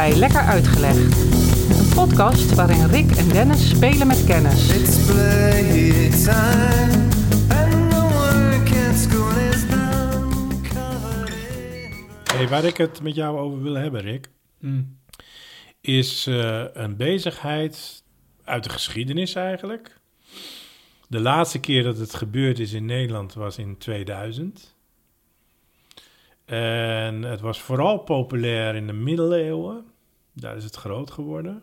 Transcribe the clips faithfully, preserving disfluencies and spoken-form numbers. bij Lekker Uitgelegd. Een podcast waarin Rick en Dennis spelen met kennis. Hey, waar ik het met jou over wil hebben, Rick, mm. is uh, een bezigheid uit de geschiedenis eigenlijk. De laatste keer dat het gebeurd is in Nederland was in tweeduizend. En het was vooral populair in de middeleeuwen. Daar is het groot geworden.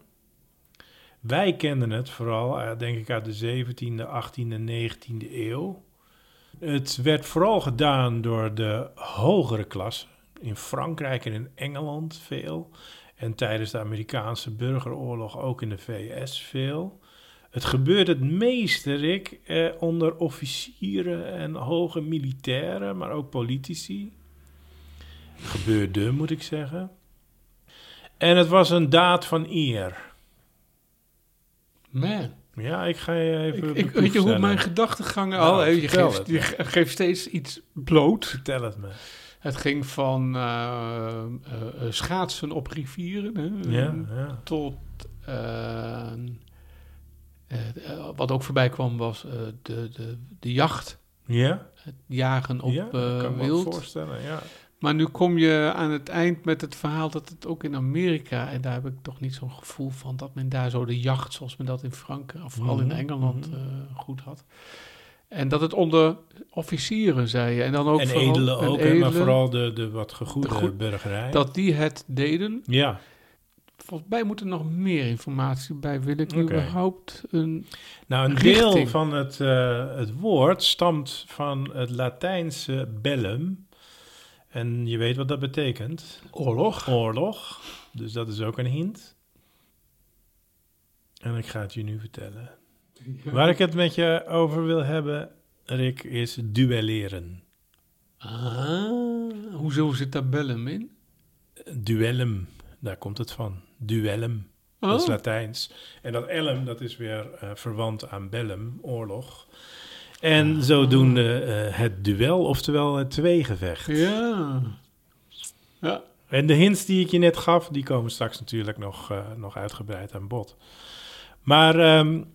Wij kenden het vooral, denk ik, uit de zeventiende, achttiende, negentiende eeuw. Het werd vooral gedaan door de hogere klasse. In Frankrijk en in Engeland veel. En tijdens de Amerikaanse burgeroorlog ook in de V S veel. Het gebeurde het meeste, Rick, eh, onder officieren en hoge militairen, maar ook politici. Gebeurde, moet ik zeggen. En het was een daad van eer. Man. Ja, ik ga je even... Ik, ik, weet je hoe mijn gedachtegangen nou, al... Je geeft, je geeft steeds iets bloot. Vertel het me. Het ging van uh, uh, schaatsen op rivieren hè, ja, ja. tot... Uh, Uh, wat ook voorbij kwam was uh, de, de, de jacht. Yeah. Het jagen op yeah, uh, kan wild. Me voorstellen, ja. Maar nu kom je aan het eind met het verhaal dat het ook in Amerika... en daar heb ik toch niet zo'n gevoel van... dat men daar zo de jacht, zoals men dat in Frankrijk... of vooral mm-hmm. in Engeland uh, goed had. En dat het onder officieren, zei je. En dan ook en vooral, edelen ook, edelen, maar vooral de, de wat gegoede de goed, burgerij. Dat die het deden... Ja. Volgens mij moet er nog meer informatie bij. Wil ik okay. überhaupt een Nou, een richting. Deel van het, uh, het woord stamt van het Latijnse bellum. En je weet wat dat betekent. Oorlog. Oorlog. Dus dat is ook een hint. En ik ga het je nu vertellen. Ja. Waar ik het met je over wil hebben, Rick, is duelleren. Ah, hoezo zit daar bellum in? Duellum. Daar komt het van. Duellum. Oh. Dat is Latijns. En dat elm, dat is weer uh, verwant aan bellum, oorlog. En oh. zodoende uh, het duel, oftewel het tweegevecht. Ja. ja. En de hints die ik je net gaf, die komen straks natuurlijk nog, uh, nog uitgebreid aan bod. Maar um,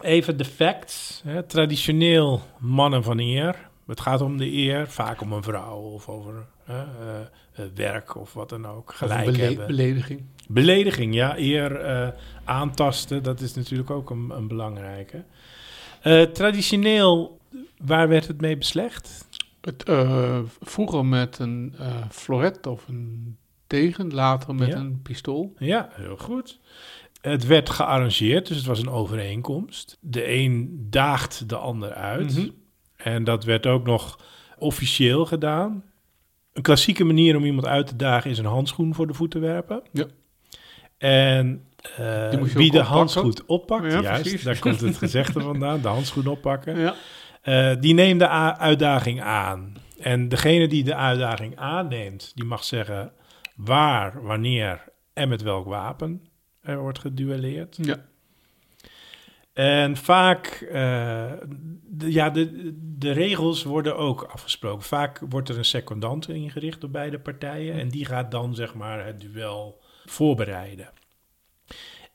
even de facts. Hè. Traditioneel mannen van eer. Het gaat om de eer, vaak om een vrouw of over... Uh, uh, werk of wat dan ook, gelijk bele- hebben. Belediging. Belediging, ja. Eer uh, aantasten, dat is natuurlijk ook een, een belangrijke. Uh, traditioneel, waar werd het mee beslecht? Het, uh, vroeger met een uh, floret of een degen, later met ja. een pistool. Ja, heel goed. Het werd gearrangeerd, dus het was een overeenkomst. De een daagt de ander uit. Mm-hmm. En dat werd ook nog officieel gedaan. Een klassieke manier om iemand uit te dagen is een handschoen voor de voeten werpen. Ja. En uh, wie de handschoen oppakt, ja, juist, precies. Daar komt het gezegde vandaan, de handschoen oppakken, ja. uh, die neemt de a- uitdaging aan. En degene die de uitdaging aanneemt, die mag zeggen waar, wanneer en met welk wapen er wordt geduelleerd. Ja. En vaak, uh, de, ja, de, de regels worden ook afgesproken. Vaak wordt er een secondant ingericht door beide partijen. En die gaat dan, zeg maar, het duel voorbereiden.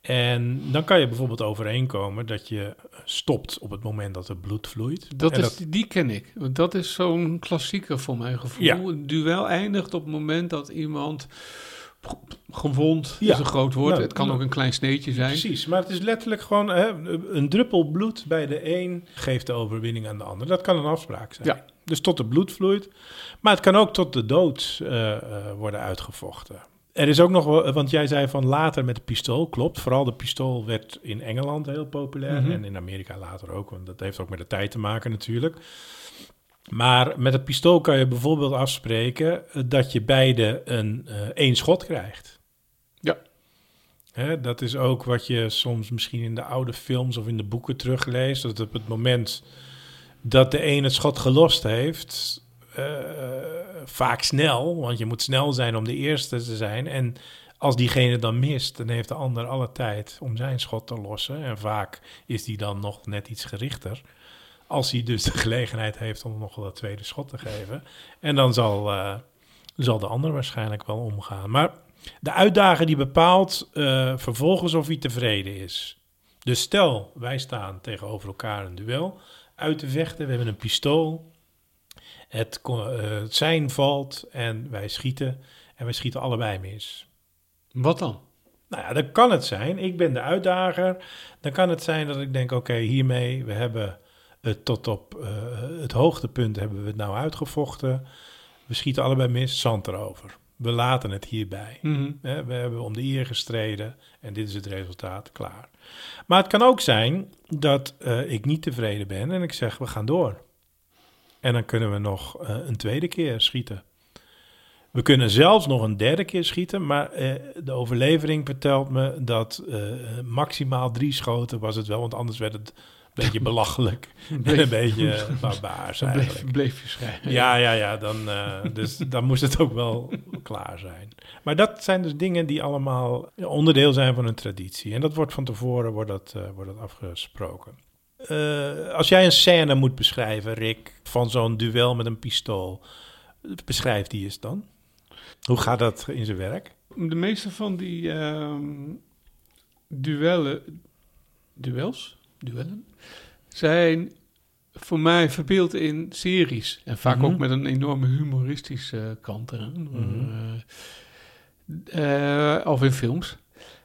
En dan kan je bijvoorbeeld overeenkomen dat je stopt op het moment dat er bloed vloeit. Dat en is, dat... Die ken ik. Dat is zo'n klassieker voor mijn gevoel. Ja. Een duel eindigt op het moment dat iemand... Gewond ja. is een groot woord. Nou, het kan nou, ook een klein sneetje zijn. Precies, maar het is letterlijk gewoon... Hè, een druppel bloed bij de een geeft de overwinning aan de ander. Dat kan een afspraak zijn. Ja. Dus tot het bloed vloeit. Maar het kan ook tot de dood uh, uh, worden uitgevochten. Er is ook nog... Want jij zei van later met de pistool. Klopt, vooral de pistool werd in Engeland heel populair. Mm-hmm. En in Amerika later ook. Want dat heeft ook met de tijd te maken natuurlijk. Maar met het pistool kan je bijvoorbeeld afspreken dat je beide een uh, één schot krijgt. Ja. Hè, dat is ook wat je soms misschien in de oude films of in de boeken terugleest. Dat op het moment dat de een het schot gelost heeft, uh, vaak snel, want je moet snel zijn om de eerste te zijn. En als diegene dan mist, dan heeft de ander alle tijd om zijn schot te lossen. En vaak is die dan nog net iets gerichter. Als hij dus de gelegenheid heeft om nog wel dat tweede schot te geven. En dan zal, uh, zal de ander waarschijnlijk wel omgaan. Maar De uitdager die bepaalt uh, vervolgens of hij tevreden is. Dus stel, wij staan tegenover elkaar een duel uit te vechten. We hebben een pistool. Het, uh, het sein valt en wij schieten. En wij schieten allebei mis. Wat dan? Nou ja, dan kan het zijn. Ik ben de uitdager. Dan kan het zijn dat ik denk, oké, okay, hiermee, we hebben het tot op uh, het hoogtepunt hebben we het nou uitgevochten. We schieten allebei mis, zand erover. We laten het hierbij. Mm-hmm. We hebben om de eer gestreden en dit is het resultaat, klaar. Maar het kan ook zijn dat uh, ik niet tevreden ben en ik zeg, we gaan door. En dan kunnen we nog uh, een tweede keer schieten. We kunnen zelfs nog een derde keer schieten, maar uh, de overlevering vertelt me dat uh, maximaal drie schoten was het wel, want anders werd het een beetje belachelijk bleef, en een beetje barbaars eigenlijk. Bleef, bleef je schrijven. Ja, ja, ja. Dan, uh, dus dan moest het ook wel klaar zijn. Maar dat zijn dus dingen die allemaal onderdeel zijn van een traditie. En dat wordt van tevoren wordt dat, uh, wordt dat afgesproken. Uh, als jij een scène moet beschrijven, Rick, van zo'n duel met een pistool, beschrijf die eens dan. Hoe gaat dat in zijn werk? De meeste van die uh, duellen, duels? duellen, zijn voor mij verbeeld in series. En vaak mm-hmm. ook met een enorme humoristische kant eraan. Mm-hmm. Uh, uh, of in films.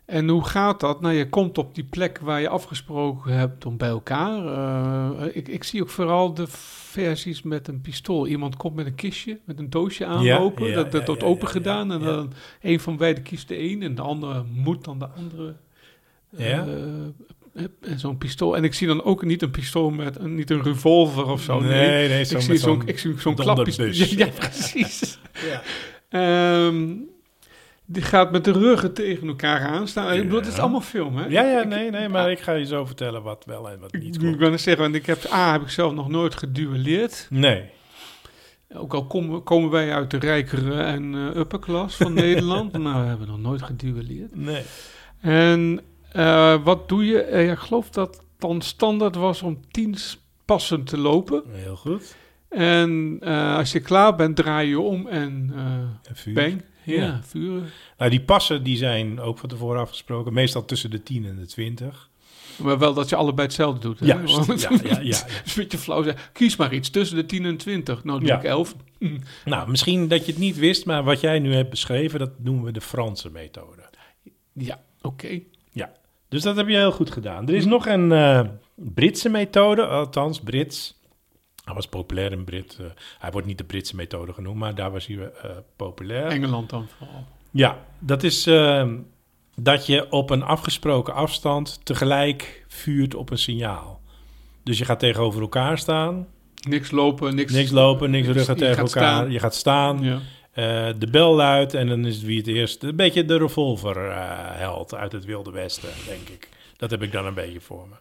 En hoe gaat dat? Nou, je komt op die plek waar je afgesproken hebt om bij elkaar. Uh, ik, ik zie ook vooral de versies met een pistool. Iemand komt met een kistje, met een doosje aanlopen. Ja, ja, dat ja, dat ja, wordt ja, open ja, gedaan. Ja, en ja. dan een van beiden kiest de een en de andere moet dan de andere uh, ja. En zo'n pistool. En ik zie dan ook niet een pistool met... niet een revolver of zo. Nee, nee. nee zo ik, zie zo'n, zo'n, ik zie zo'n klappistool. Ja, ja, precies. ja. Um, die gaat met de ruggen tegen elkaar aanstaan. Ja. Ik bedoel, het is allemaal film, hè? Ja, ja, nee, nee. Maar ja. ik ga je zo vertellen wat wel en wat niet klopt. Ik wil eens zeggen, want ik heb... A, heb ik zelf nog nooit geduelleerd. Nee. Ook al kom, komen wij uit de rijkere en uh, upperklas van Nederland. Maar we hebben nog nooit geduelleerd. Nee. En... Uh, wat doe je? Uh, ik geloof dat het dan standaard was om tien passen te lopen. Heel goed. En uh, als je klaar bent, draai je om en, uh, en vuur. bang. Ja, ja, vuren. Nou, die passen die zijn ook van tevoren afgesproken. Meestal tussen de tien en de twintig. Maar wel dat je allebei hetzelfde doet. Hè? Ja, want, ja, ja, ja, ja. Het is een beetje flauw zijn. Kies maar iets tussen de tien en twintig. Nou, doe ja. ik elf. Mm. Nou, misschien dat je het niet wist, maar wat jij nu hebt beschreven, dat noemen we de Franse methode. Ja, oké. Okay. Ja, dus dat heb je heel goed gedaan. Er is nog een uh, Britse methode, althans Brits. Hij was populair in Brit. Uh, hij wordt niet de Britse methode genoemd, maar daar was hij uh, populair. Engeland dan vooral. Ja, dat is uh, dat je op een afgesproken afstand tegelijk vuurt op een signaal. Dus je gaat tegenover elkaar staan. Niks lopen, niks... Niks lopen, niks, niks ruggen tegen elkaar. Staan. Je gaat staan. Ja. Uh, de bel luidt en dan is het wie het eerst... een beetje de revolverheld uh, uit het Wilde Westen, denk ik. Dat heb ik dan een beetje voor me.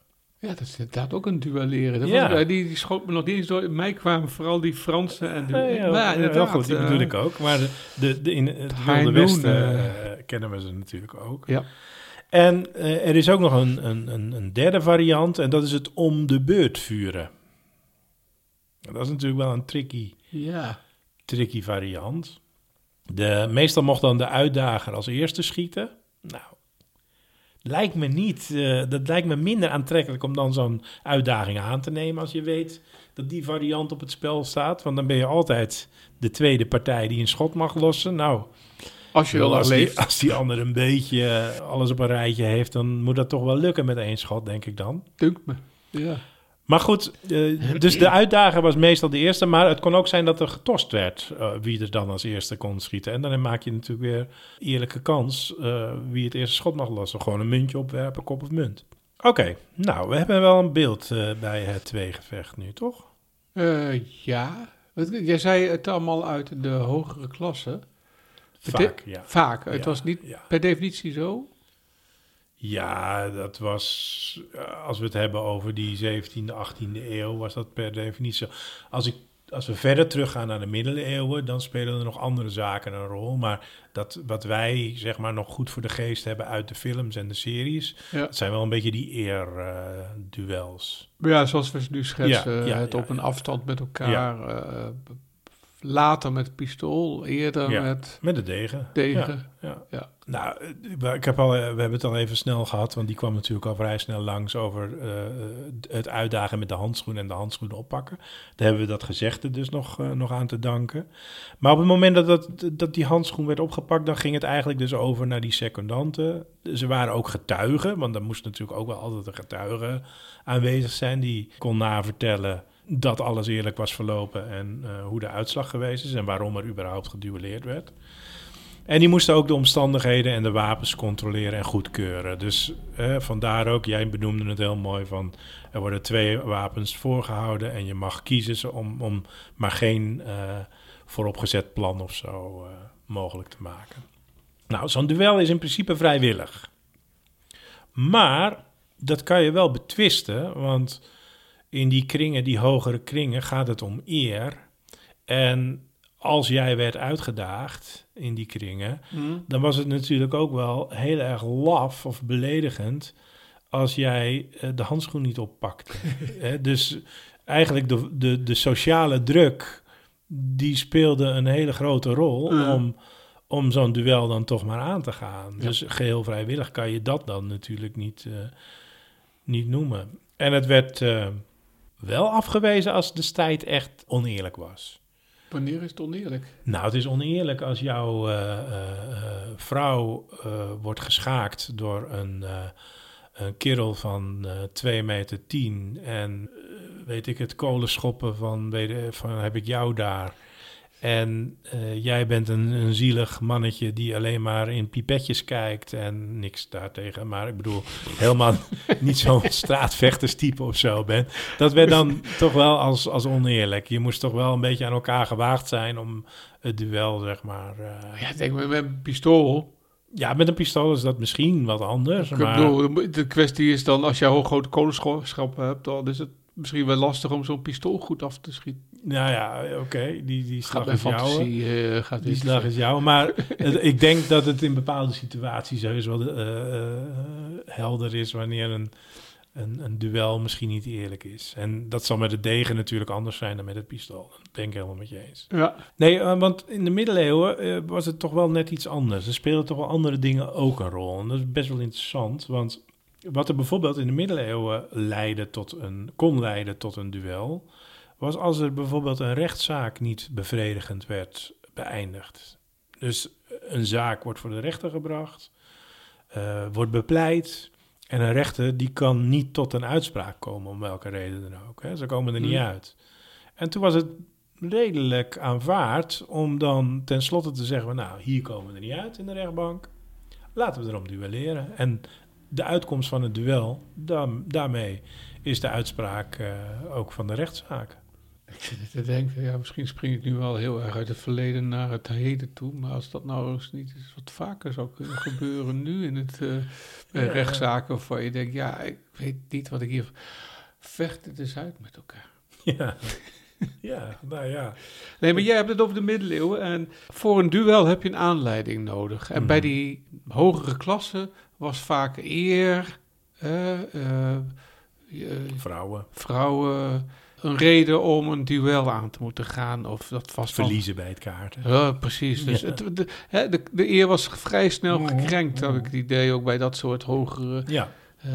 Ja, dat is inderdaad ook een duelleren. Dat ja. was, uh, die, die schoot me nog niet eens door. In mij kwamen vooral die Fransen en... Ja, ja, maar, ja, heel goed, die bedoel uh, ik ook. Maar de, de, de, in het Wilde Westen uh, kennen we ze natuurlijk ook. Ja. En uh, er is ook nog een, een, een derde variant en dat is het om de beurt vuren. Dat is natuurlijk wel een tricky, ja. tricky variant. De, meestal mocht dan de uitdager als eerste schieten. Nou, lijkt me niet, uh, dat lijkt me minder aantrekkelijk om dan zo'n uitdaging aan te nemen als je weet dat die variant op het spel staat. Want dan ben je altijd de tweede partij die een schot mag lossen. Nou, als, je als, die, als die ander een beetje alles op een rijtje heeft, dan moet dat toch wel lukken met één schot, denk ik dan. Dunkt me, ja. Maar goed, uh, dus de uitdager was meestal de eerste. Maar het kon ook zijn dat er getost werd uh, wie er dan als eerste kon schieten. En dan maak je natuurlijk weer eerlijke kans uh, wie het eerste schot mag lossen. Gewoon een muntje opwerpen, kop of munt. Oké, okay, nou, we hebben wel een beeld uh, bij het tweegevecht nu, toch? Uh, ja, jij zei het allemaal uit de hogere klasse. Vaak, de- ja. Vaak, het ja, was niet ja. per definitie zo. Ja, dat was, als we het hebben over die zeventiende, achttiende eeuw, was dat per definitie. Als, ik, als we verder teruggaan naar de middeleeuwen, dan spelen er nog andere zaken een rol. Maar dat wat wij, zeg maar, nog goed voor de geest hebben uit de films en de series, ja. dat zijn wel een beetje die eerduels. Uh, ja, zoals we nu schetsen, ja, ja, het ja, op ja, een ja. afstand met elkaar ja. uh, later met pistool, eerder ja, met... met de degen. Degen, ja, ja. ja. Nou, ik heb al, we hebben het al even snel gehad, want die kwam natuurlijk al vrij snel langs over uh, het uitdagen met de handschoenen en de handschoenen oppakken. Daar hebben we dat gezegde dus nog, uh, nog aan te danken. Maar op het moment dat, dat, dat die handschoen werd opgepakt, dan ging het eigenlijk dus over naar die secondanten. Ze waren ook getuigen, want er moest natuurlijk ook wel altijd een getuige aanwezig zijn die kon navertellen dat alles eerlijk was verlopen en uh, hoe de uitslag geweest is en waarom er überhaupt geduelleerd werd. En die moesten ook de omstandigheden en de wapens controleren en goedkeuren. Dus eh, vandaar ook, jij benoemde het heel mooi van, er worden twee wapens voorgehouden en je mag kiezen om, om maar geen uh, vooropgezet plan of zo uh, mogelijk te maken. Nou, zo'n duel is in principe vrijwillig. Maar dat kan je wel betwisten, want in die kringen, die hogere kringen, gaat het om eer. En als jij werd uitgedaagd in die kringen, mm. dan was het natuurlijk ook wel heel erg laf of beledigend als jij uh, de handschoen niet oppakte. He, dus eigenlijk de, de, de sociale druk, die speelde een hele grote rol mm. om, om zo'n duel dan toch maar aan te gaan. Ja. Dus geheel vrijwillig kan je dat dan natuurlijk niet, uh, niet noemen. En het werd uh, wel afgewezen als de strijd echt oneerlijk was. Wanneer is het oneerlijk? Nou, het is oneerlijk als jouw uh, uh, vrouw uh, wordt geschaakt door een, uh, een kerel van uh, twee meter tien. En uh, weet ik het, kolenschoppen van, weet, van heb ik jou daar. En uh, jij bent een, een zielig mannetje die alleen maar in pipetjes kijkt en niks daartegen. Maar ik bedoel, helemaal niet zo'n straatvechterstype of zo ben. Dat werd dan toch wel als, als oneerlijk. Je moest toch wel een beetje aan elkaar gewaagd zijn om het duel, zeg maar... Uh... Ja, denk maar met een pistool. Ja, met een pistool is dat misschien wat anders. Ik maar... bedoel, de kwestie is dan, als je een grote kolenschap hebt, dan is het misschien wel lastig om zo'n pistool goed af te schieten. Nou ja, oké, okay. die, die slag gaat is fantasie, jouw. Uh, gaat die slag is jouw, maar het, ik denk dat het in bepaalde situaties heus wel uh, helder is wanneer een, een, een duel misschien niet eerlijk is. En dat zal met de degen natuurlijk anders zijn dan met het pistool. Dat ben ik helemaal met je eens. Ja. Nee, uh, want in de middeleeuwen uh, was het toch wel net iets anders. Er speelden toch wel andere dingen ook een rol. En dat is best wel interessant, want wat er bijvoorbeeld in de middeleeuwen leidde tot een, kon leiden tot een duel, was als er bijvoorbeeld een rechtszaak niet bevredigend werd beëindigd. Dus een zaak wordt voor de rechter gebracht, uh, wordt bepleit, en een rechter die kan niet tot een uitspraak komen, om welke reden dan ook. Hè. Ze komen er niet hmm. uit. En toen was het redelijk aanvaard om dan tenslotte te zeggen, nou, hier komen we er niet uit in de rechtbank, laten we erom duelleren. En de uitkomst van het duel, dan, daarmee is de uitspraak uh, ook van de rechtszaak. Ik zit te denken, ja, misschien spring ik nu wel heel erg uit het verleden naar het heden toe, maar als dat nou eens niet is wat vaker zou kunnen gebeuren nu in het uh, bij ja, rechtszaken, waarvan je denkt, ja, ik weet niet wat ik hier... Vecht het eens uit met elkaar. Ja. Ja, nou ja. Nee, maar jij hebt het over de middeleeuwen en voor een duel heb je een aanleiding nodig. En mm. bij die hogere klassen was vaak eer, uh, uh, uh, vrouwen. vrouwen, een reden om een duel aan te moeten gaan. Of dat was verliezen dan bij het kaarten. Uh, precies, dus ja. het, de, hè, de, de eer was vrij snel oh, gekrenkt, had oh. ik het idee, ook bij dat soort hogere... Ja. Uh,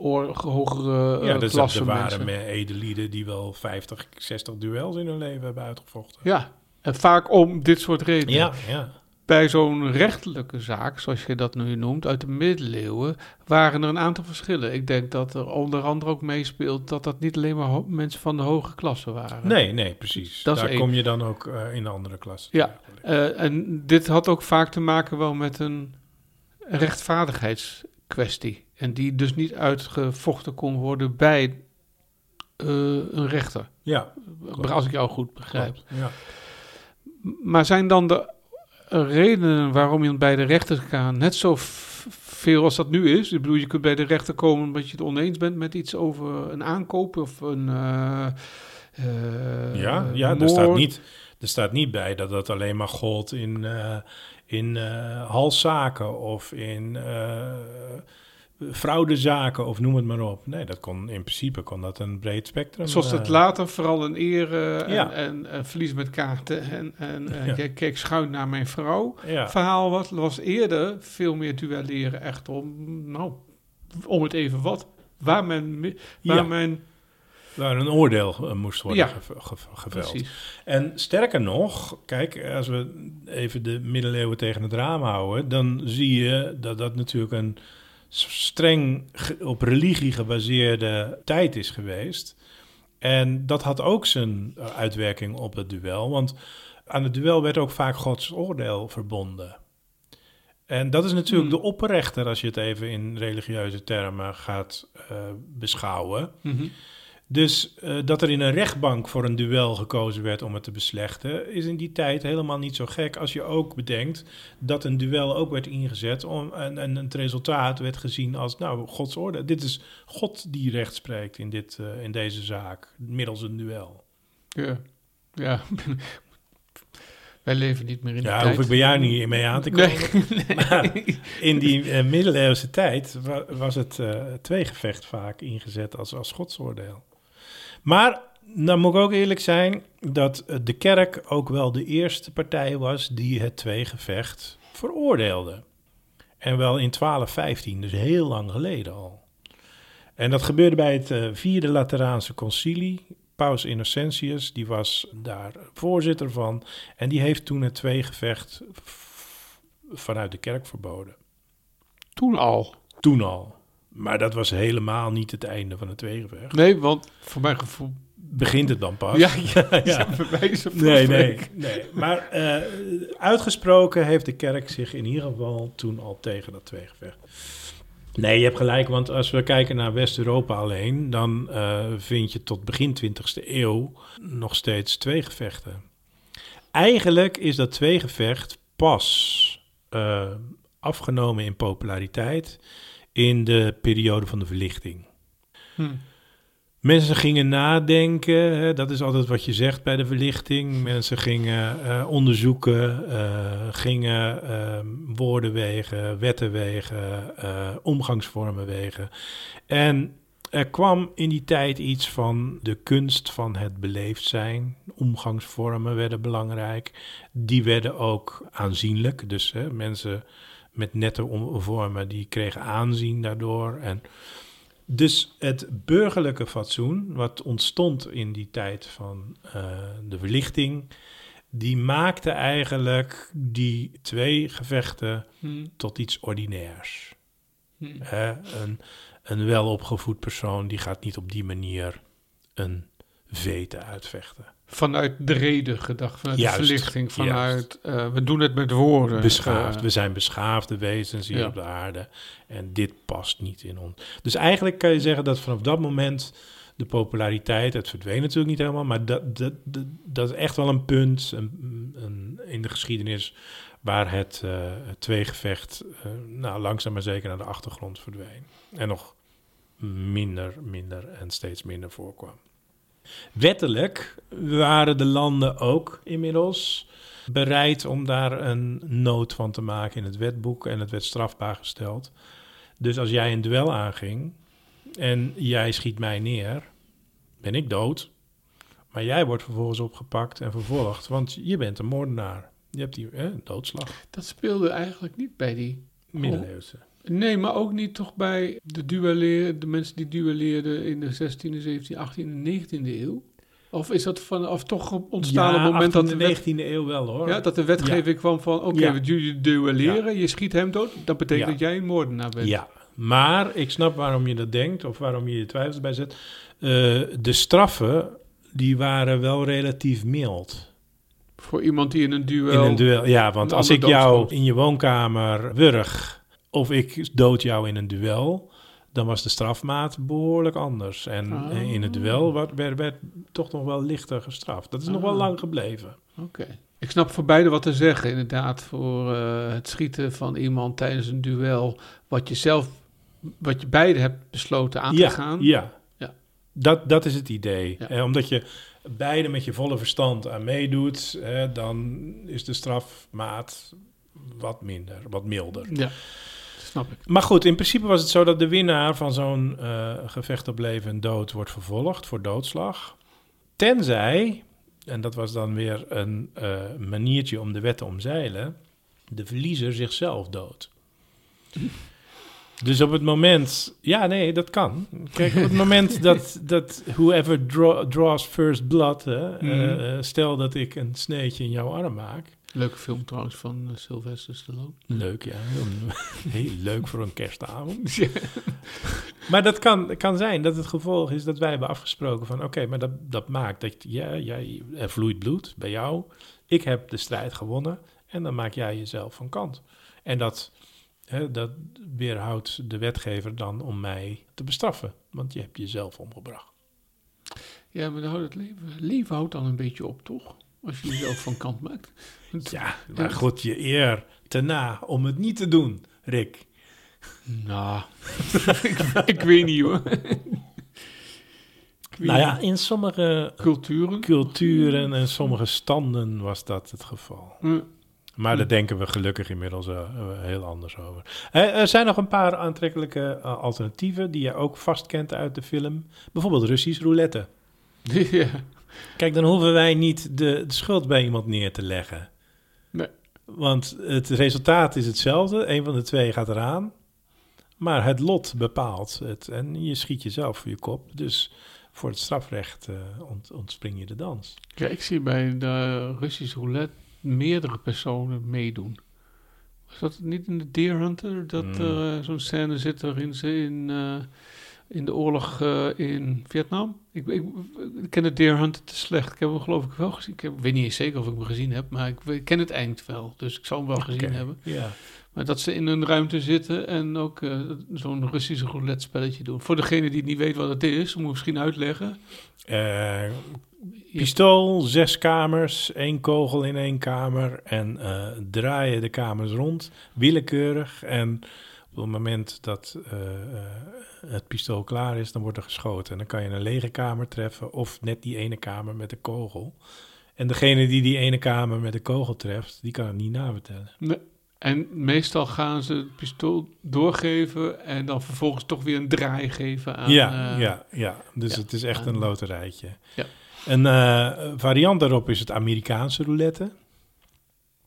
Or, hogere uh, ja, dus klasse mensen. Er waren met edelieden die wel vijftig, zestig duels in hun leven hebben uitgevochten. Ja, en vaak om dit soort redenen. Ja, ja. Bij zo'n rechtelijke zaak, zoals je dat nu noemt, uit de middeleeuwen, waren er een aantal verschillen. Ik denk dat er onder andere ook meespeelt dat dat niet alleen maar ho- mensen van de hoge klasse waren. Nee, nee, precies. Dat Daar kom je dan ook uh, in de andere klasse. Ja, uh, en dit had ook vaak te maken wel met een rechtvaardigheidskwestie. En die dus niet uitgevochten kon worden bij uh, een rechter. Ja. Klopt. Als ik jou goed begrijp. Klopt, ja. Maar zijn dan de redenen waarom je bij de rechter gaat net zo f- veel als dat nu is? Ik bedoel, je kunt bij de rechter komen omdat je het oneens bent met iets over een aankoop of een uh, uh, Ja, ja moord. Er staat niet, er staat niet bij dat dat alleen maar gold in, uh, in uh, halszaken of in... Uh, fraudezaken of noem het maar op. Nee, dat kon in principe kon dat een breed spectrum. Zoals het uh, later vooral een eer uh, ja. en, en, en verlies met kaarten en, en uh, ja. jij keek schuin naar mijn vrouw. Ja. Verhaal wat was eerder veel meer duelleren echt om, nou, om het even wat. Waar men, waar ja. men waar een oordeel uh, moest worden ja, ge- ge- geveld. Precies. En sterker nog, kijk, als we even de middeleeuwen tegen het raam houden, dan zie je dat dat natuurlijk een streng ge- op religie gebaseerde tijd is geweest. En dat had ook zijn uitwerking op het duel, want aan het duel werd ook vaak Gods oordeel verbonden. En dat is natuurlijk mm. de opperrechter, als je het even in religieuze termen gaat uh, beschouwen. Mm-hmm. Dus uh, dat er in een rechtbank voor een duel gekozen werd om het te beslechten, is in die tijd helemaal niet zo gek. Als je ook bedenkt dat een duel ook werd ingezet om, en, en het resultaat werd gezien als, nou, Gods oordeel. Dit is God die recht spreekt in, dit, uh, in deze zaak, middels een duel. Ja, ja. Wij leven niet meer in die ja, tijd. Ja, hoef ik bij jou niet mee aan te komen. Nee, nee. Maar in die uh, middeleeuwse tijd wa- was het uh, tweegevecht vaak ingezet als, als godsoordeel. Maar dan moet ik ook eerlijk zijn dat de kerk ook wel de eerste partij was die het tweegevecht veroordeelde. En wel in twaalf vijftien, dus heel lang geleden al. En dat gebeurde bij het uh, Vierde Lateraanse Concilie. Paus Innocentius, die was daar voorzitter van. En die heeft toen het tweegevecht f- vanuit de kerk verboden. Toen al? Toen al. Maar dat was helemaal niet het einde van het tweegevecht. Nee, want voor mijn gevoel begint het dan pas. Ja, ja, ja. Nee, nee, nee. Maar uh, uitgesproken heeft de kerk zich in ieder geval toen al tegen dat tweegevecht. Nee, je hebt gelijk, want als we kijken naar West-Europa alleen, dan uh, vind je tot begin twintigste eeuw nog steeds tweegevechten. Eigenlijk is dat tweegevecht pas uh, afgenomen in populariteit in de periode van de Verlichting. Hm. Mensen gingen nadenken, hè, dat is altijd wat je zegt bij de Verlichting. Mensen gingen uh, onderzoeken, uh, gingen uh, woorden wegen, wetten wegen, uh, omgangsvormen wegen. En er kwam in die tijd iets van de kunst van het beleefd zijn. Omgangsvormen werden belangrijk. Die werden ook aanzienlijk, dus hè, mensen met nette om- vormen die kregen aanzien daardoor en... Dus het burgerlijke fatsoen, wat ontstond in die tijd van uh, de Verlichting, die maakte eigenlijk die twee gevechten hmm. tot iets ordinairs. Hmm. Eh, een, een welopgevoed persoon, die gaat niet op die manier een vete uitvechten. Vanuit de reden gedacht, vanuit juist, de Verlichting, vanuit uh, we doen het met woorden. Beschaafd, uh, we zijn beschaafde wezens hier ja. op de aarde en dit past niet in ons. Dus eigenlijk kan je zeggen dat vanaf dat moment de populariteit, het verdween natuurlijk niet helemaal, maar dat, dat, dat, dat is echt wel een punt een, een, in de geschiedenis waar het uh, tweegevecht uh, nou, langzaam maar zeker naar de achtergrond verdween. En nog minder, minder en steeds minder voorkwam. Wettelijk waren de landen ook inmiddels bereid om daar een nood van te maken in het wetboek en het werd strafbaar gesteld. Dus als jij een duel aanging en jij schiet mij neer, ben ik dood. Maar jij wordt vervolgens opgepakt en vervolgd, want je bent een moordenaar. Je hebt die eh, doodslag. Dat speelde eigenlijk niet bij die middeleeuwse. Nee, maar ook niet toch bij de, duelleer, de mensen die duelleerden in de zestiende, zeventiende, achttiende en negentiende eeuw? Of is dat vanaf toch ontstaan ja, op het moment dat de wet, negentiende eeuw wel hoor. Ja, dat de wetgeving ja. kwam van oké, okay, ja. we duelleren, ja. je schiet hem dood, dat betekent ja. dat jij een moordenaar bent. Ja, maar ik snap waarom je dat denkt of waarom je je twijfels bij zet. Uh, de straffen, die waren wel relatief mild. Voor iemand die in een duel... In een duel ja, want als ik jou doodschot. in je woonkamer wurg... Of ik dood jou in een duel, dan was de strafmaat behoorlijk anders. En oh. in het duel werd, werd, werd toch nog wel lichter gestraft. Dat is oh. nog wel lang gebleven. Oké. Okay. Ik snap voor beide wat te zeggen, inderdaad. Voor uh, het schieten van iemand tijdens een duel, wat je zelf, wat je beide hebt besloten aan ja, te gaan. Ja, ja. Dat, dat is het idee. Ja. Eh, omdat je beide met je volle verstand aan meedoet, eh, dan is de strafmaat wat minder, wat milder. Ja. Snap ik. Maar goed, in principe was het zo dat de winnaar van zo'n uh, gevecht op leven en dood wordt vervolgd voor doodslag. Tenzij, en dat was dan weer een uh, maniertje om de wet te omzeilen, de verliezer zichzelf doodt. Dus op het moment... Ja, nee, dat kan. Kijk, op het moment dat, dat whoever draw, draws first blood... Hè, mm. uh, stel dat ik een sneetje in jouw arm maak. Leuke film trouwens van uh, Sylvester Stallone. Leuk, ja. Heel leuk voor een kerstavond. Ja. Maar dat kan, kan zijn dat het gevolg is dat wij hebben afgesproken van... Oké, okay, maar dat, dat maakt dat ja, jij, er vloeit bloed bij jou. Ik heb de strijd gewonnen. En dan maak jij jezelf van kant. En dat... He, dat weerhoudt de wetgever dan om mij te bestraffen. Want je hebt jezelf omgebracht. Ja, maar dan houdt het leven, leven houdt dan een beetje op, toch? Als je jezelf van kant maakt. Ja, maar ja. God, je eer te na om het niet te doen, Rick. Nou, ik, ik weet niet hoor. Weet nou ja, in sommige culturen, culturen en sommige standen was dat het geval. Ja. Maar daar denken we gelukkig inmiddels uh, heel anders over. Uh, er zijn nog een paar aantrekkelijke uh, alternatieven... die je ook vast kent uit de film. Bijvoorbeeld Russisch roulette. Ja. Kijk, dan hoeven wij niet de, de schuld bij iemand neer te leggen. Nee. Want het resultaat is hetzelfde. Een van de twee gaat eraan. Maar het lot bepaalt het. En je schiet jezelf voor je kop. Dus... voor het strafrecht uh, ont, ontspring je de dans. Kijk, ik zie bij de Russisch roulette meerdere personen meedoen. Was dat niet in de Deerhunter? Dat mm. er uh, zo'n scène zit er in, in, uh, in de oorlog uh, in Vietnam? Ik, ik, ik ken de Deerhunter te slecht. Ik heb hem geloof ik wel gezien. Ik, heb, ik weet niet eens zeker of ik hem gezien heb, maar ik, ik ken het eind wel. Dus ik zal hem wel gezien okay. hebben. Ja. Maar dat ze in een ruimte zitten en ook uh, zo'n Russische roulette spelletje doen. Voor degene die het niet weet wat het is, moet ik misschien uitleggen. Uh, pistool, zes kamers, één kogel in één kamer en uh, draaien de kamers rond, willekeurig. En op het moment dat uh, het pistool klaar is, dan wordt er geschoten. En dan kan je een lege kamer treffen of net die ene kamer met de kogel. En degene die die ene kamer met de kogel treft, die kan het niet navertellen. Nee. En meestal gaan ze het pistool doorgeven en dan vervolgens toch weer een draai geven aan... Ja, uh, ja, ja. Dus ja, het is echt aan, een loterijtje. Ja. Een uh, variant daarop is het Amerikaanse roulette.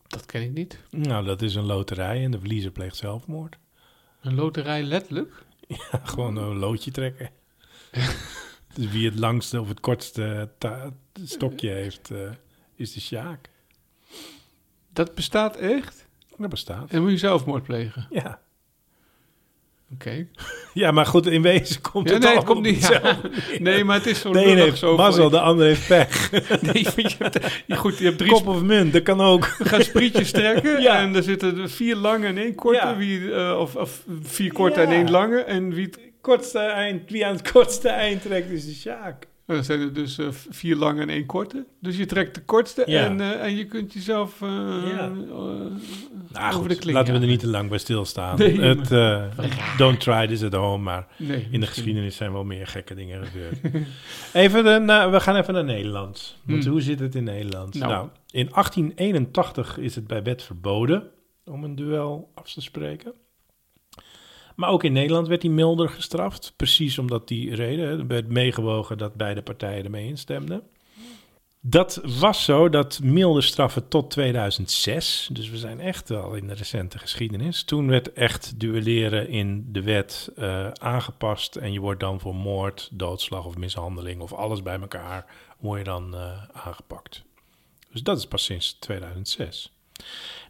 Dat ken ik niet. Nou, dat is een loterij en de verliezer pleegt zelfmoord. Een loterij letterlijk? Ja, gewoon een loodje trekken. Dus wie het langste of het kortste ta- stokje heeft, uh, is de sjaak. Dat bestaat echt? Dat bestaat. En moet je zelfmoord plegen? Ja. Oké. Okay. Ja, maar goed, in wezen komt ja, het nee, allemaal niet ja. Nee, maar het is zo. De een heeft zo mazzel, de ander heeft pech. Nee, je hebt, goed, je hebt drie... Kop of munt, dat kan ook. Je gaat sprietjes trekken ja. en er zitten vier lange en één korte. Ja. Wie, uh, of, of vier korte ja. en één lange. En wie, het kortste eind, wie aan het kortste eind trekt is de sjaak. Dan zijn er dus uh, vier lange en één korte. Dus je trekt de kortste ja. en, uh, en je kunt jezelf uh, ja. uh, nou, over goed, de klink. Laten we er niet te lang bij stilstaan. Nee, het, uh, don't try this at home, maar nee, in de geschiedenis zijn wel meer gekke dingen gebeurd. even de, nou, we gaan even naar Nederland. Want hmm. hoe zit het in Nederland? Nou. nou, in achttien eenentachtig is het bij wet verboden om een duel af te spreken. Maar ook in Nederland werd hij milder gestraft. Precies omdat die reden. Er werd meegewogen dat beide partijen ermee instemden. Dat was zo dat milde straffen tot tweeduizend zes. Dus we zijn echt wel in de recente geschiedenis. Toen werd echt duelleren in de wet uh, aangepast. En je wordt dan voor moord, doodslag of mishandeling of alles bij elkaar. Word je dan uh, aangepakt. Dus dat is pas sinds tweeduizend zes.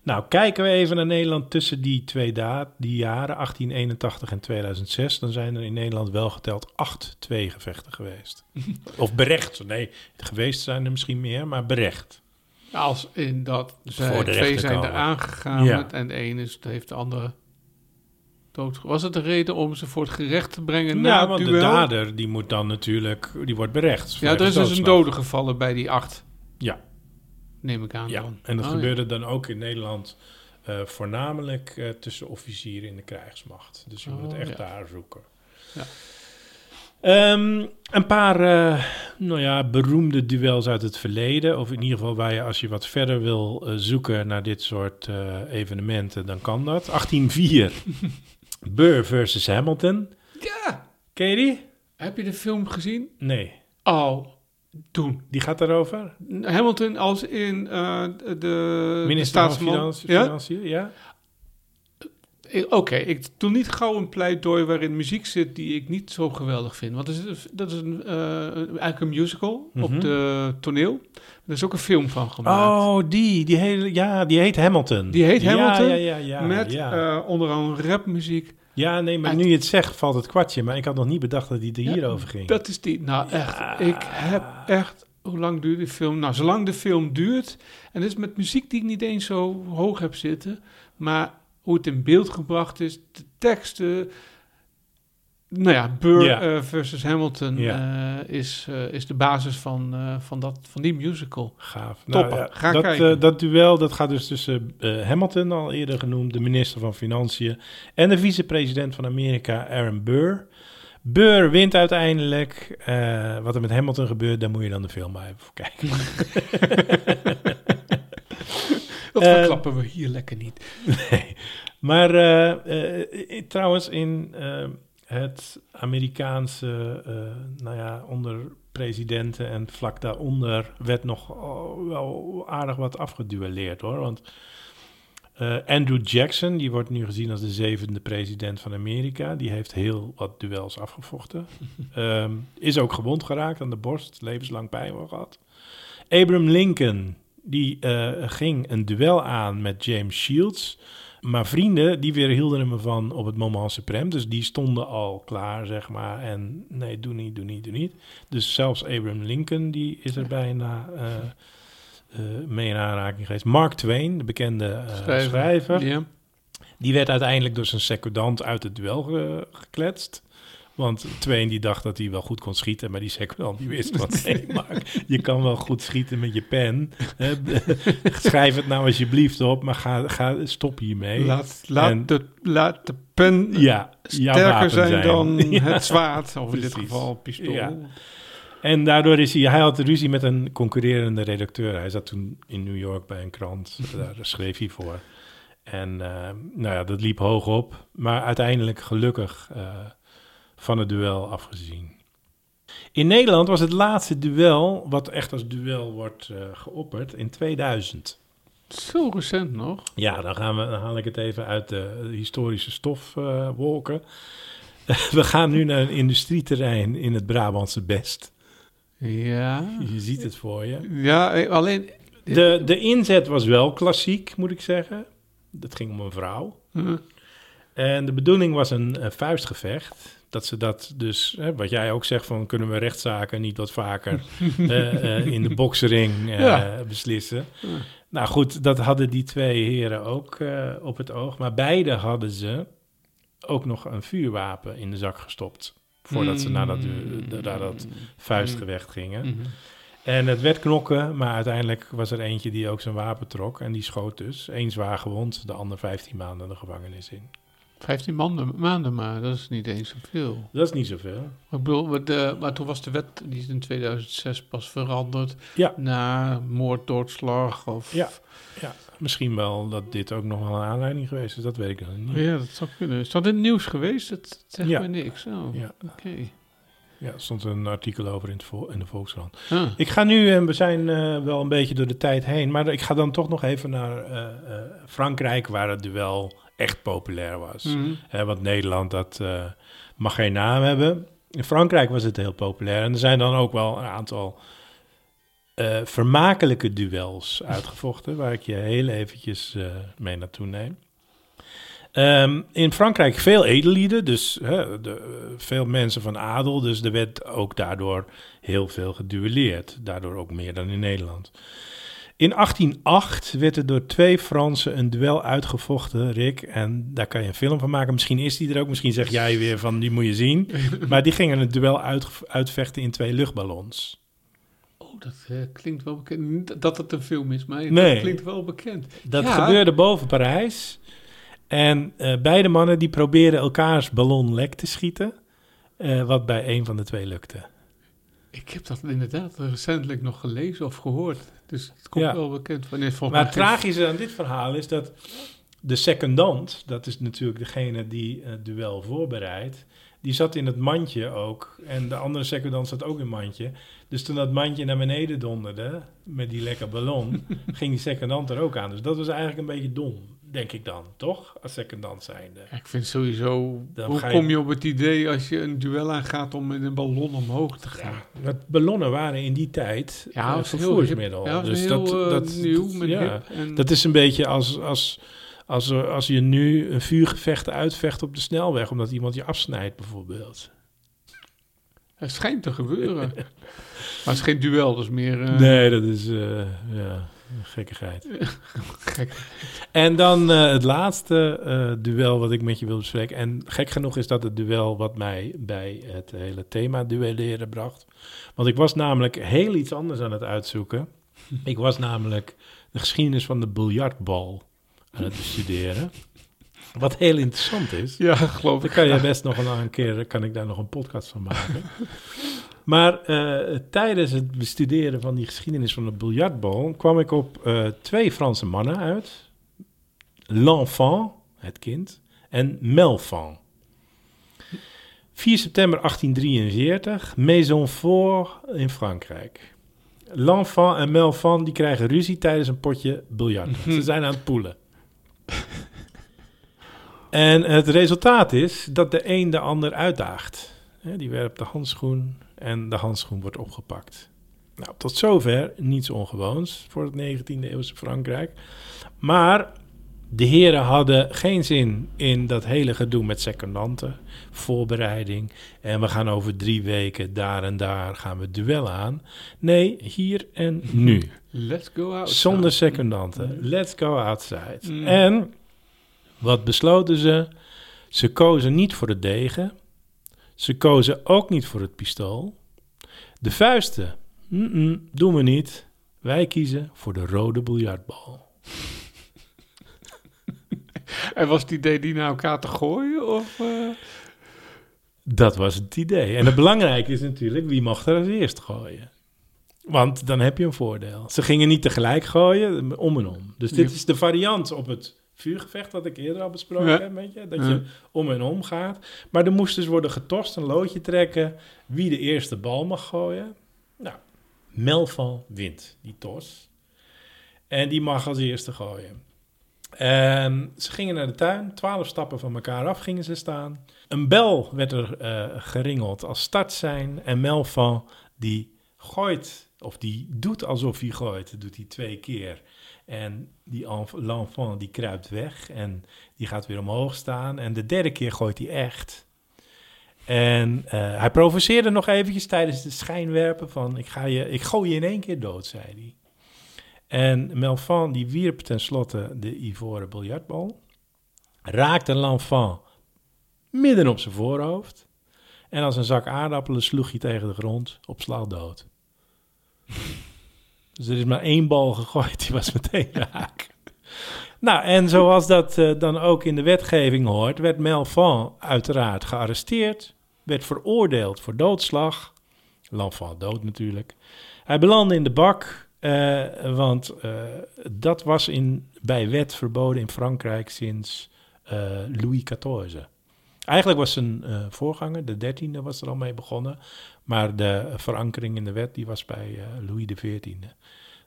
Nou, kijken we even naar Nederland tussen die twee da- die jaren, achttien eenentachtig en tweeduizend zes... dan zijn er in Nederland wel geteld acht tweegevechten geweest. Of berecht, nee, geweest zijn er misschien meer, maar berecht. Als in dat zij twee zijn er aangegaan ja. met, en de een is, heeft de andere dood. Was het de reden om ze voor het gerecht te brengen ja, na het want duel? De dader, die moet dan natuurlijk, die wordt berecht. Ja, er is dus een dode gevallen bij die acht. Ja. Neem ik aan ja, dan. En dat oh, gebeurde ja. dan ook in Nederland uh, voornamelijk uh, tussen officieren in de krijgsmacht. Dus je oh, moet het echt ja. daar zoeken. Ja. Um, een paar uh, nou ja, beroemde duels uit het verleden. Of in ieder geval waar je als je wat verder wil uh, zoeken naar dit soort uh, evenementen, dan kan dat. achttien vier Burr versus Hamilton. Ja. Ken je die? Heb je de film gezien? Nee. Oh, toen. Die gaat daarover? Hamilton als in uh, de... Minister van Financiën, ja. Financiën, ja. Oké, okay, ik doe niet gauw een pleidooi waarin muziek zit die ik niet zo geweldig vind. Want dat is, dat is een, uh, eigenlijk een musical, mm-hmm, op de toneel. Er is ook een film van gemaakt. Oh, die. die hele, ja, die heet Hamilton. Die heet Hamilton. Ja, ja, ja, ja, met ja. Uh, onder andere rapmuziek. Ja, nee, maar en nu je het zegt valt het kwartje. Maar ik had nog niet bedacht dat die er ja, hierover ging. Dat is die. Nou, echt. Ja. Ik heb echt... Hoe lang duurt de film? Nou, zolang de film duurt. En dat is met muziek die ik niet eens zo hoog heb zitten. Maar... hoe het in beeld gebracht is, de teksten. Nou ja, Burr yeah. uh, versus Hamilton yeah. uh, is, uh, is de basis van, uh, van, dat, van die musical. Gaaf. Nou, ja, ga dat, kijken. Uh, dat duel dat gaat dus tussen uh, Hamilton, al eerder genoemd, de minister van Financiën, en de vicepresident van Amerika, Aaron Burr. Burr wint uiteindelijk. Uh, wat er met Hamilton gebeurt, daar moet je dan de film maar even voor kijken. Dat verklappen we hier lekker niet. Nee. Maar uh, uh, trouwens in uh, het Amerikaanse, uh, nou ja, onder presidenten en vlak daaronder werd nog oh, wel aardig wat afgeduelleerd, hoor. Want uh, Andrew Jackson, die wordt nu gezien als de zevende president van Amerika, die heeft heel wat duels afgevochten. um, is ook gewond geraakt aan de borst, levenslang pijn gehad. Abraham Lincoln... Die uh, ging een duel aan met James Shields. Maar vrienden, die weer hielden hem ervan op het moment suprem. Dus die stonden al klaar, zeg maar. En nee, doe niet, doe niet, doe niet. Dus zelfs Abraham Lincoln, die is er bijna uh, uh, mee in aanraking geweest. Mark Twain, de bekende uh, schrijver. schrijver yeah. Die werd uiteindelijk door zijn secondant uit het duel ge- gekletst. Want Twain die dacht dat hij wel goed kon schieten, maar die secondant die wist wat. Nee, Mark, je kan wel goed schieten met je pen. Schrijf het nou alsjeblieft op, maar ga, ga stop hiermee. Laat, laat, en, de, laat de pen ja, sterker zijn, zijn dan ja, het zwaard, of in precies. dit geval pistool. Ja. En daardoor is hij, hij had ruzie met een concurrerende redacteur. Hij zat toen in New York bij een krant, daar schreef hij voor. En uh, nou ja, dat liep hoog op, maar uiteindelijk gelukkig... Uh, van het duel afgezien. In Nederland was het laatste duel... wat echt als duel wordt uh, geopperd... in tweeduizend. Zo recent nog. Ja, dan, gaan we, dan haal ik het even uit de historische stofwolken. Uh, we gaan nu naar een industrieterrein... in het Brabantse Best. Ja. Je ziet het voor je. Ja, alleen... De, de inzet was wel klassiek, moet ik zeggen. Dat ging om een vrouw. Hm. En de bedoeling was een uh, vuistgevecht... Dat ze dat dus, hè, wat jij ook zegt van... kunnen we rechtszaken niet wat vaker uh, uh, in de boksering uh, ja. beslissen. Ja. Nou goed, dat hadden die twee heren ook uh, op het oog. Maar beide hadden ze ook nog een vuurwapen in de zak gestopt... voordat mm. ze naar dat, uh, naar dat vuistgevecht gingen. Mm-hmm. En het werd knokken, maar uiteindelijk was er eentje die ook zijn wapen trok... en die schoot dus. Eén zwaar gewond, de ander vijftien maanden de gevangenis in. vijftien maanden, maanden maar, dat is niet eens zoveel. Dat is niet zoveel. Maar, ik bedoel, de, maar toen was de wet, die is in tweeduizend zes pas veranderd... Ja. Naar moord, doodslag of... Ja. Ja, misschien wel dat dit ook nog wel een aanleiding geweest is, dat weet ik nog niet. Ja, dat zou kunnen. Is dat in het nieuws geweest? Dat zegt ja. mij niks. Oh, ja. Oké. Okay. Ja, er stond een artikel over in, het vo- in de Volkskrant. Ah. Ik ga nu, en we zijn uh, wel een beetje door de tijd heen... maar ik ga dan toch nog even naar uh, uh, Frankrijk, waar het duel... echt populair was. Mm-hmm. He, want Nederland, dat uh, mag geen naam hebben. In Frankrijk was het heel populair. En er zijn dan ook wel een aantal uh, vermakelijke duels uitgevochten... waar ik je heel eventjes uh, mee naartoe neem. Um, in Frankrijk veel edellieden, dus he, de, veel mensen van adel... dus er werd ook daardoor heel veel geduelleerd. Daardoor ook meer dan in Nederland. In achttien acht werd er door twee Fransen een duel uitgevochten, Rick. En daar kan je een film van maken. Misschien is die er ook. Misschien zeg jij weer van, die moet je zien. Maar die gingen het duel uit, uitvechten in twee luchtballons. Oh, dat uh, klinkt wel bekend. Dat het een film is, maar nee. Dat klinkt wel bekend. Dat ja. gebeurde boven Parijs. En uh, beide mannen die probeerden elkaars ballon lek te schieten. Uh, wat bij een van de twee lukte. Ik heb dat inderdaad recentelijk nog gelezen of gehoord. Dus het komt ja. wel bekend. Wanneer, maar het tragische aan dit verhaal is dat... De secondant, dat is natuurlijk degene die het duel voorbereidt, die zat in het mandje ook. En de andere secondant zat ook in het mandje. Dus toen dat mandje naar beneden donderde, met die lekker ballon, ging die secondant er ook aan. Dus dat was eigenlijk een beetje dom, denk ik dan, toch? Als secondant zijnde. Ja, ik vind sowieso, dan hoe je... kom je op het idee als je een duel aangaat om met een ballon omhoog te gaan? Ja, want ballonnen waren in die tijd ja, een vervoersmiddel. Ja, dus heel, dat, uh, dat, nieuw, dat, ja, en... dat is een beetje als... als Als, er, als je nu een vuurgevecht uitvecht op de snelweg, omdat iemand je afsnijdt bijvoorbeeld. Het schijnt te gebeuren. Maar het is geen duel, dat is meer... Uh... Nee, dat is uh, ja, gekkigheid. Gek. En dan uh, het laatste uh, duel wat ik met je wil bespreken. En gek genoeg is dat het duel wat mij bij het hele thema duelleren bracht. Want ik was namelijk heel iets anders aan het uitzoeken. Ik was namelijk de geschiedenis van de biljartbal aan het bestuderen. Wat heel interessant is. Ja, geloof ik. Dan kan jij best nog een, een keer, kan ik daar nog een podcast van maken. Maar uh, tijdens het bestuderen van die geschiedenis van de biljartbal kwam ik op uh, twee Franse mannen uit. L'enfant, het kind, en Melfant. vier september achttien drieënveertig, Maison-Fort in Frankrijk. L'enfant en Melfant, die krijgen ruzie tijdens een potje biljart. Ze zijn aan het poelen. En het resultaat is dat de een de ander uitdaagt. Die werpt de handschoen en de handschoen wordt opgepakt. Nou, tot zover niets ongewoons voor het negentiende eeuwse Frankrijk. Maar de heren hadden geen zin in dat hele gedoe met secondanten, voorbereiding. En we gaan over drie weken daar en daar gaan we duel aan. Nee, hier en nu. Let's go outside. Zonder secondanten. Let's go outside. Mm. En wat besloten ze? Ze kozen niet voor de degen. Ze kozen ook niet voor het pistool. De vuisten, mm-mm, doen we niet. Wij kiezen voor de rode biljartbal. En was het idee die naar elkaar te gooien? Of, uh... Dat was het idee. En het belangrijke is natuurlijk, wie mag er als eerst gooien? Want dan heb je een voordeel. Ze gingen niet tegelijk gooien, om en om. Dus dit is de variant op het vuurgevecht wat ik eerder al besproken ja. heb. Weet je? Dat ja. je om en om gaat. Maar er moest dus worden getost, een loodje trekken, wie de eerste bal mag gooien. Nou, Melfant wint die tos. En die mag als eerste gooien. En ze gingen naar de tuin, twaalf stappen van elkaar af gingen ze staan. Een bel werd er uh, geringeld als startsein. En Melfant die gooit, of die doet alsof hij gooit, doet hij twee keer. En die enf- L'enfant die kruipt weg en die gaat weer omhoog staan. En de derde keer gooit hij echt. En uh, hij provoceerde nog eventjes tijdens de schijnwerpen van ik, ga je, ik gooi je in één keer dood, zei hij. En Melfant die wierp tenslotte de ivoren biljartbal. Raakte L'enfant midden op zijn voorhoofd. En als een zak aardappelen sloeg hij tegen de grond op slag dood. Dus er is maar één bal gegooid, die was meteen raak. Nou, en zoals dat uh, dan ook in de wetgeving hoort, werd Melfant uiteraard gearresteerd. Werd veroordeeld voor doodslag. L'enfant dood natuurlijk. Hij belandde in de bak. Uh, want uh, dat was in, bij wet verboden in Frankrijk sinds uh, Louis de veertiende. Eigenlijk was zijn uh, voorganger, de dertiende, was er al mee begonnen. Maar de uh, verankering in de wet die was bij uh, Louis de veertiende.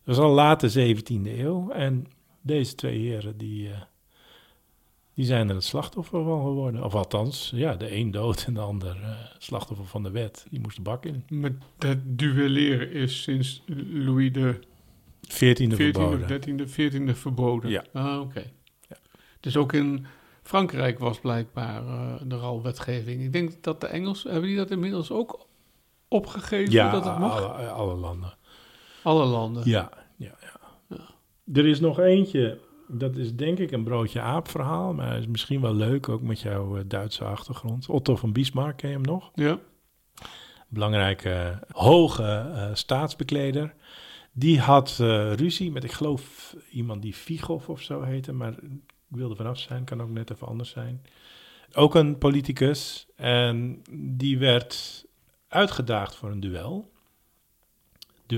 Dat was al late zeventiende eeuw. En deze twee heren die, uh, die zijn er het slachtoffer van geworden. Of althans, ja, de een dood en de ander uh, slachtoffer van de wet. Die moest de bak in. Maar dat duelleren is sinds Louis de veertiende verboden. dertiende, veertiende verboden. Ja. Ah, oké. Okay. Ja. Dus ook in Frankrijk was blijkbaar uh, er al wetgeving. Ik denk dat de Engelsen, hebben die dat inmiddels ook opgegeven? Ja, dat het mag? Alle, alle landen. Alle landen? Ja, ja, ja. ja. Er is nog eentje. Dat is denk ik een broodje aap verhaal, maar het is misschien wel leuk, ook met jouw Duitse achtergrond. Otto van Bismarck, ken je hem nog? Ja. Belangrijke, hoge uh, staatsbekleder. Die had uh, ruzie met, ik geloof, iemand die Vigoff of zo heette, maar ik wilde vanaf zijn, kan ook net even anders zijn. Ook een politicus en die werd uitgedaagd voor een duel.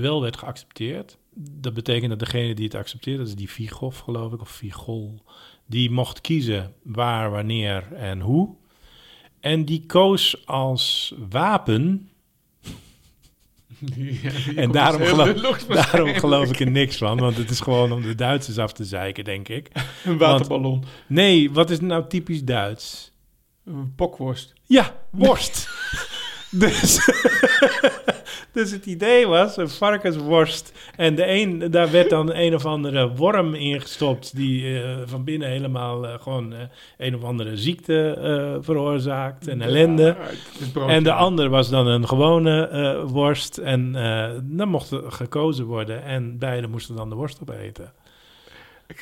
duel werd geaccepteerd. Dat betekent dat degene die het accepteert, dat is die Vigof geloof ik, of Vigol, die mocht kiezen waar, wanneer en hoe. En die koos als wapen... Ja, en daarom geloof, daarom geloof ik er niks van, want het is gewoon om de Duitsers af te zeiken, denk ik. Een waterballon. Want, nee, wat is nou typisch Duits? Een pokworst. Ja, worst. Nee. Dus, dus het idee was een varkensworst. En de een, daar werd dan een of andere worm in gestopt die uh, van binnen helemaal uh, gewoon uh, een of andere ziekte uh, veroorzaakt en ellende. Ja, en de ander was dan een gewone uh, worst. En uh, dan mocht er gekozen worden. En beide moesten dan de worst opeten. Ik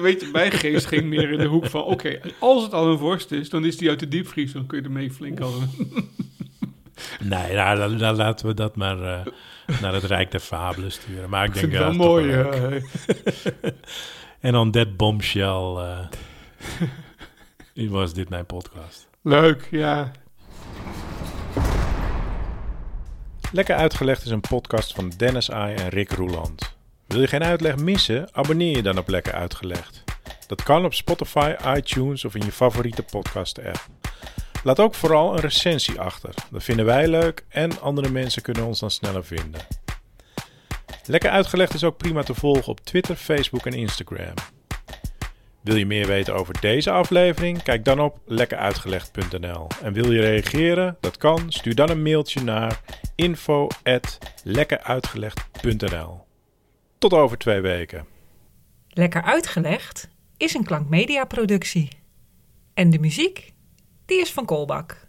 weet je, mijn geest ging meer in de hoek van... oké, okay, als het al een worst is, dan is die uit de diepvries... dan kun je ermee flink halen. Nee, nou, dan, dan laten we dat maar uh, naar het Rijk der Fabelen sturen. Maar ik, ik denk vind het wel mooi. Uh, en on that bombshell uh, was dit mijn podcast. Leuk, ja. Lekker Uitgelegd is een podcast van Dennis Aai en Rick Roeland. Wil je geen uitleg missen? Abonneer je dan op Lekker Uitgelegd. Dat kan op Spotify, iTunes of in je favoriete podcast-app. Laat ook vooral een recensie achter. Dat vinden wij leuk en andere mensen kunnen ons dan sneller vinden. Lekker Uitgelegd is ook prima te volgen op Twitter, Facebook en Instagram. Wil je meer weten over deze aflevering? Kijk dan op lekker uitgelegd punt n l. En wil je reageren? Dat kan. Stuur dan een mailtje naar info at lekker uitgelegd punt n l. Tot over twee weken. Lekker Uitgelegd is een klankmedia-productie. En de muziek, die is van Kolbak.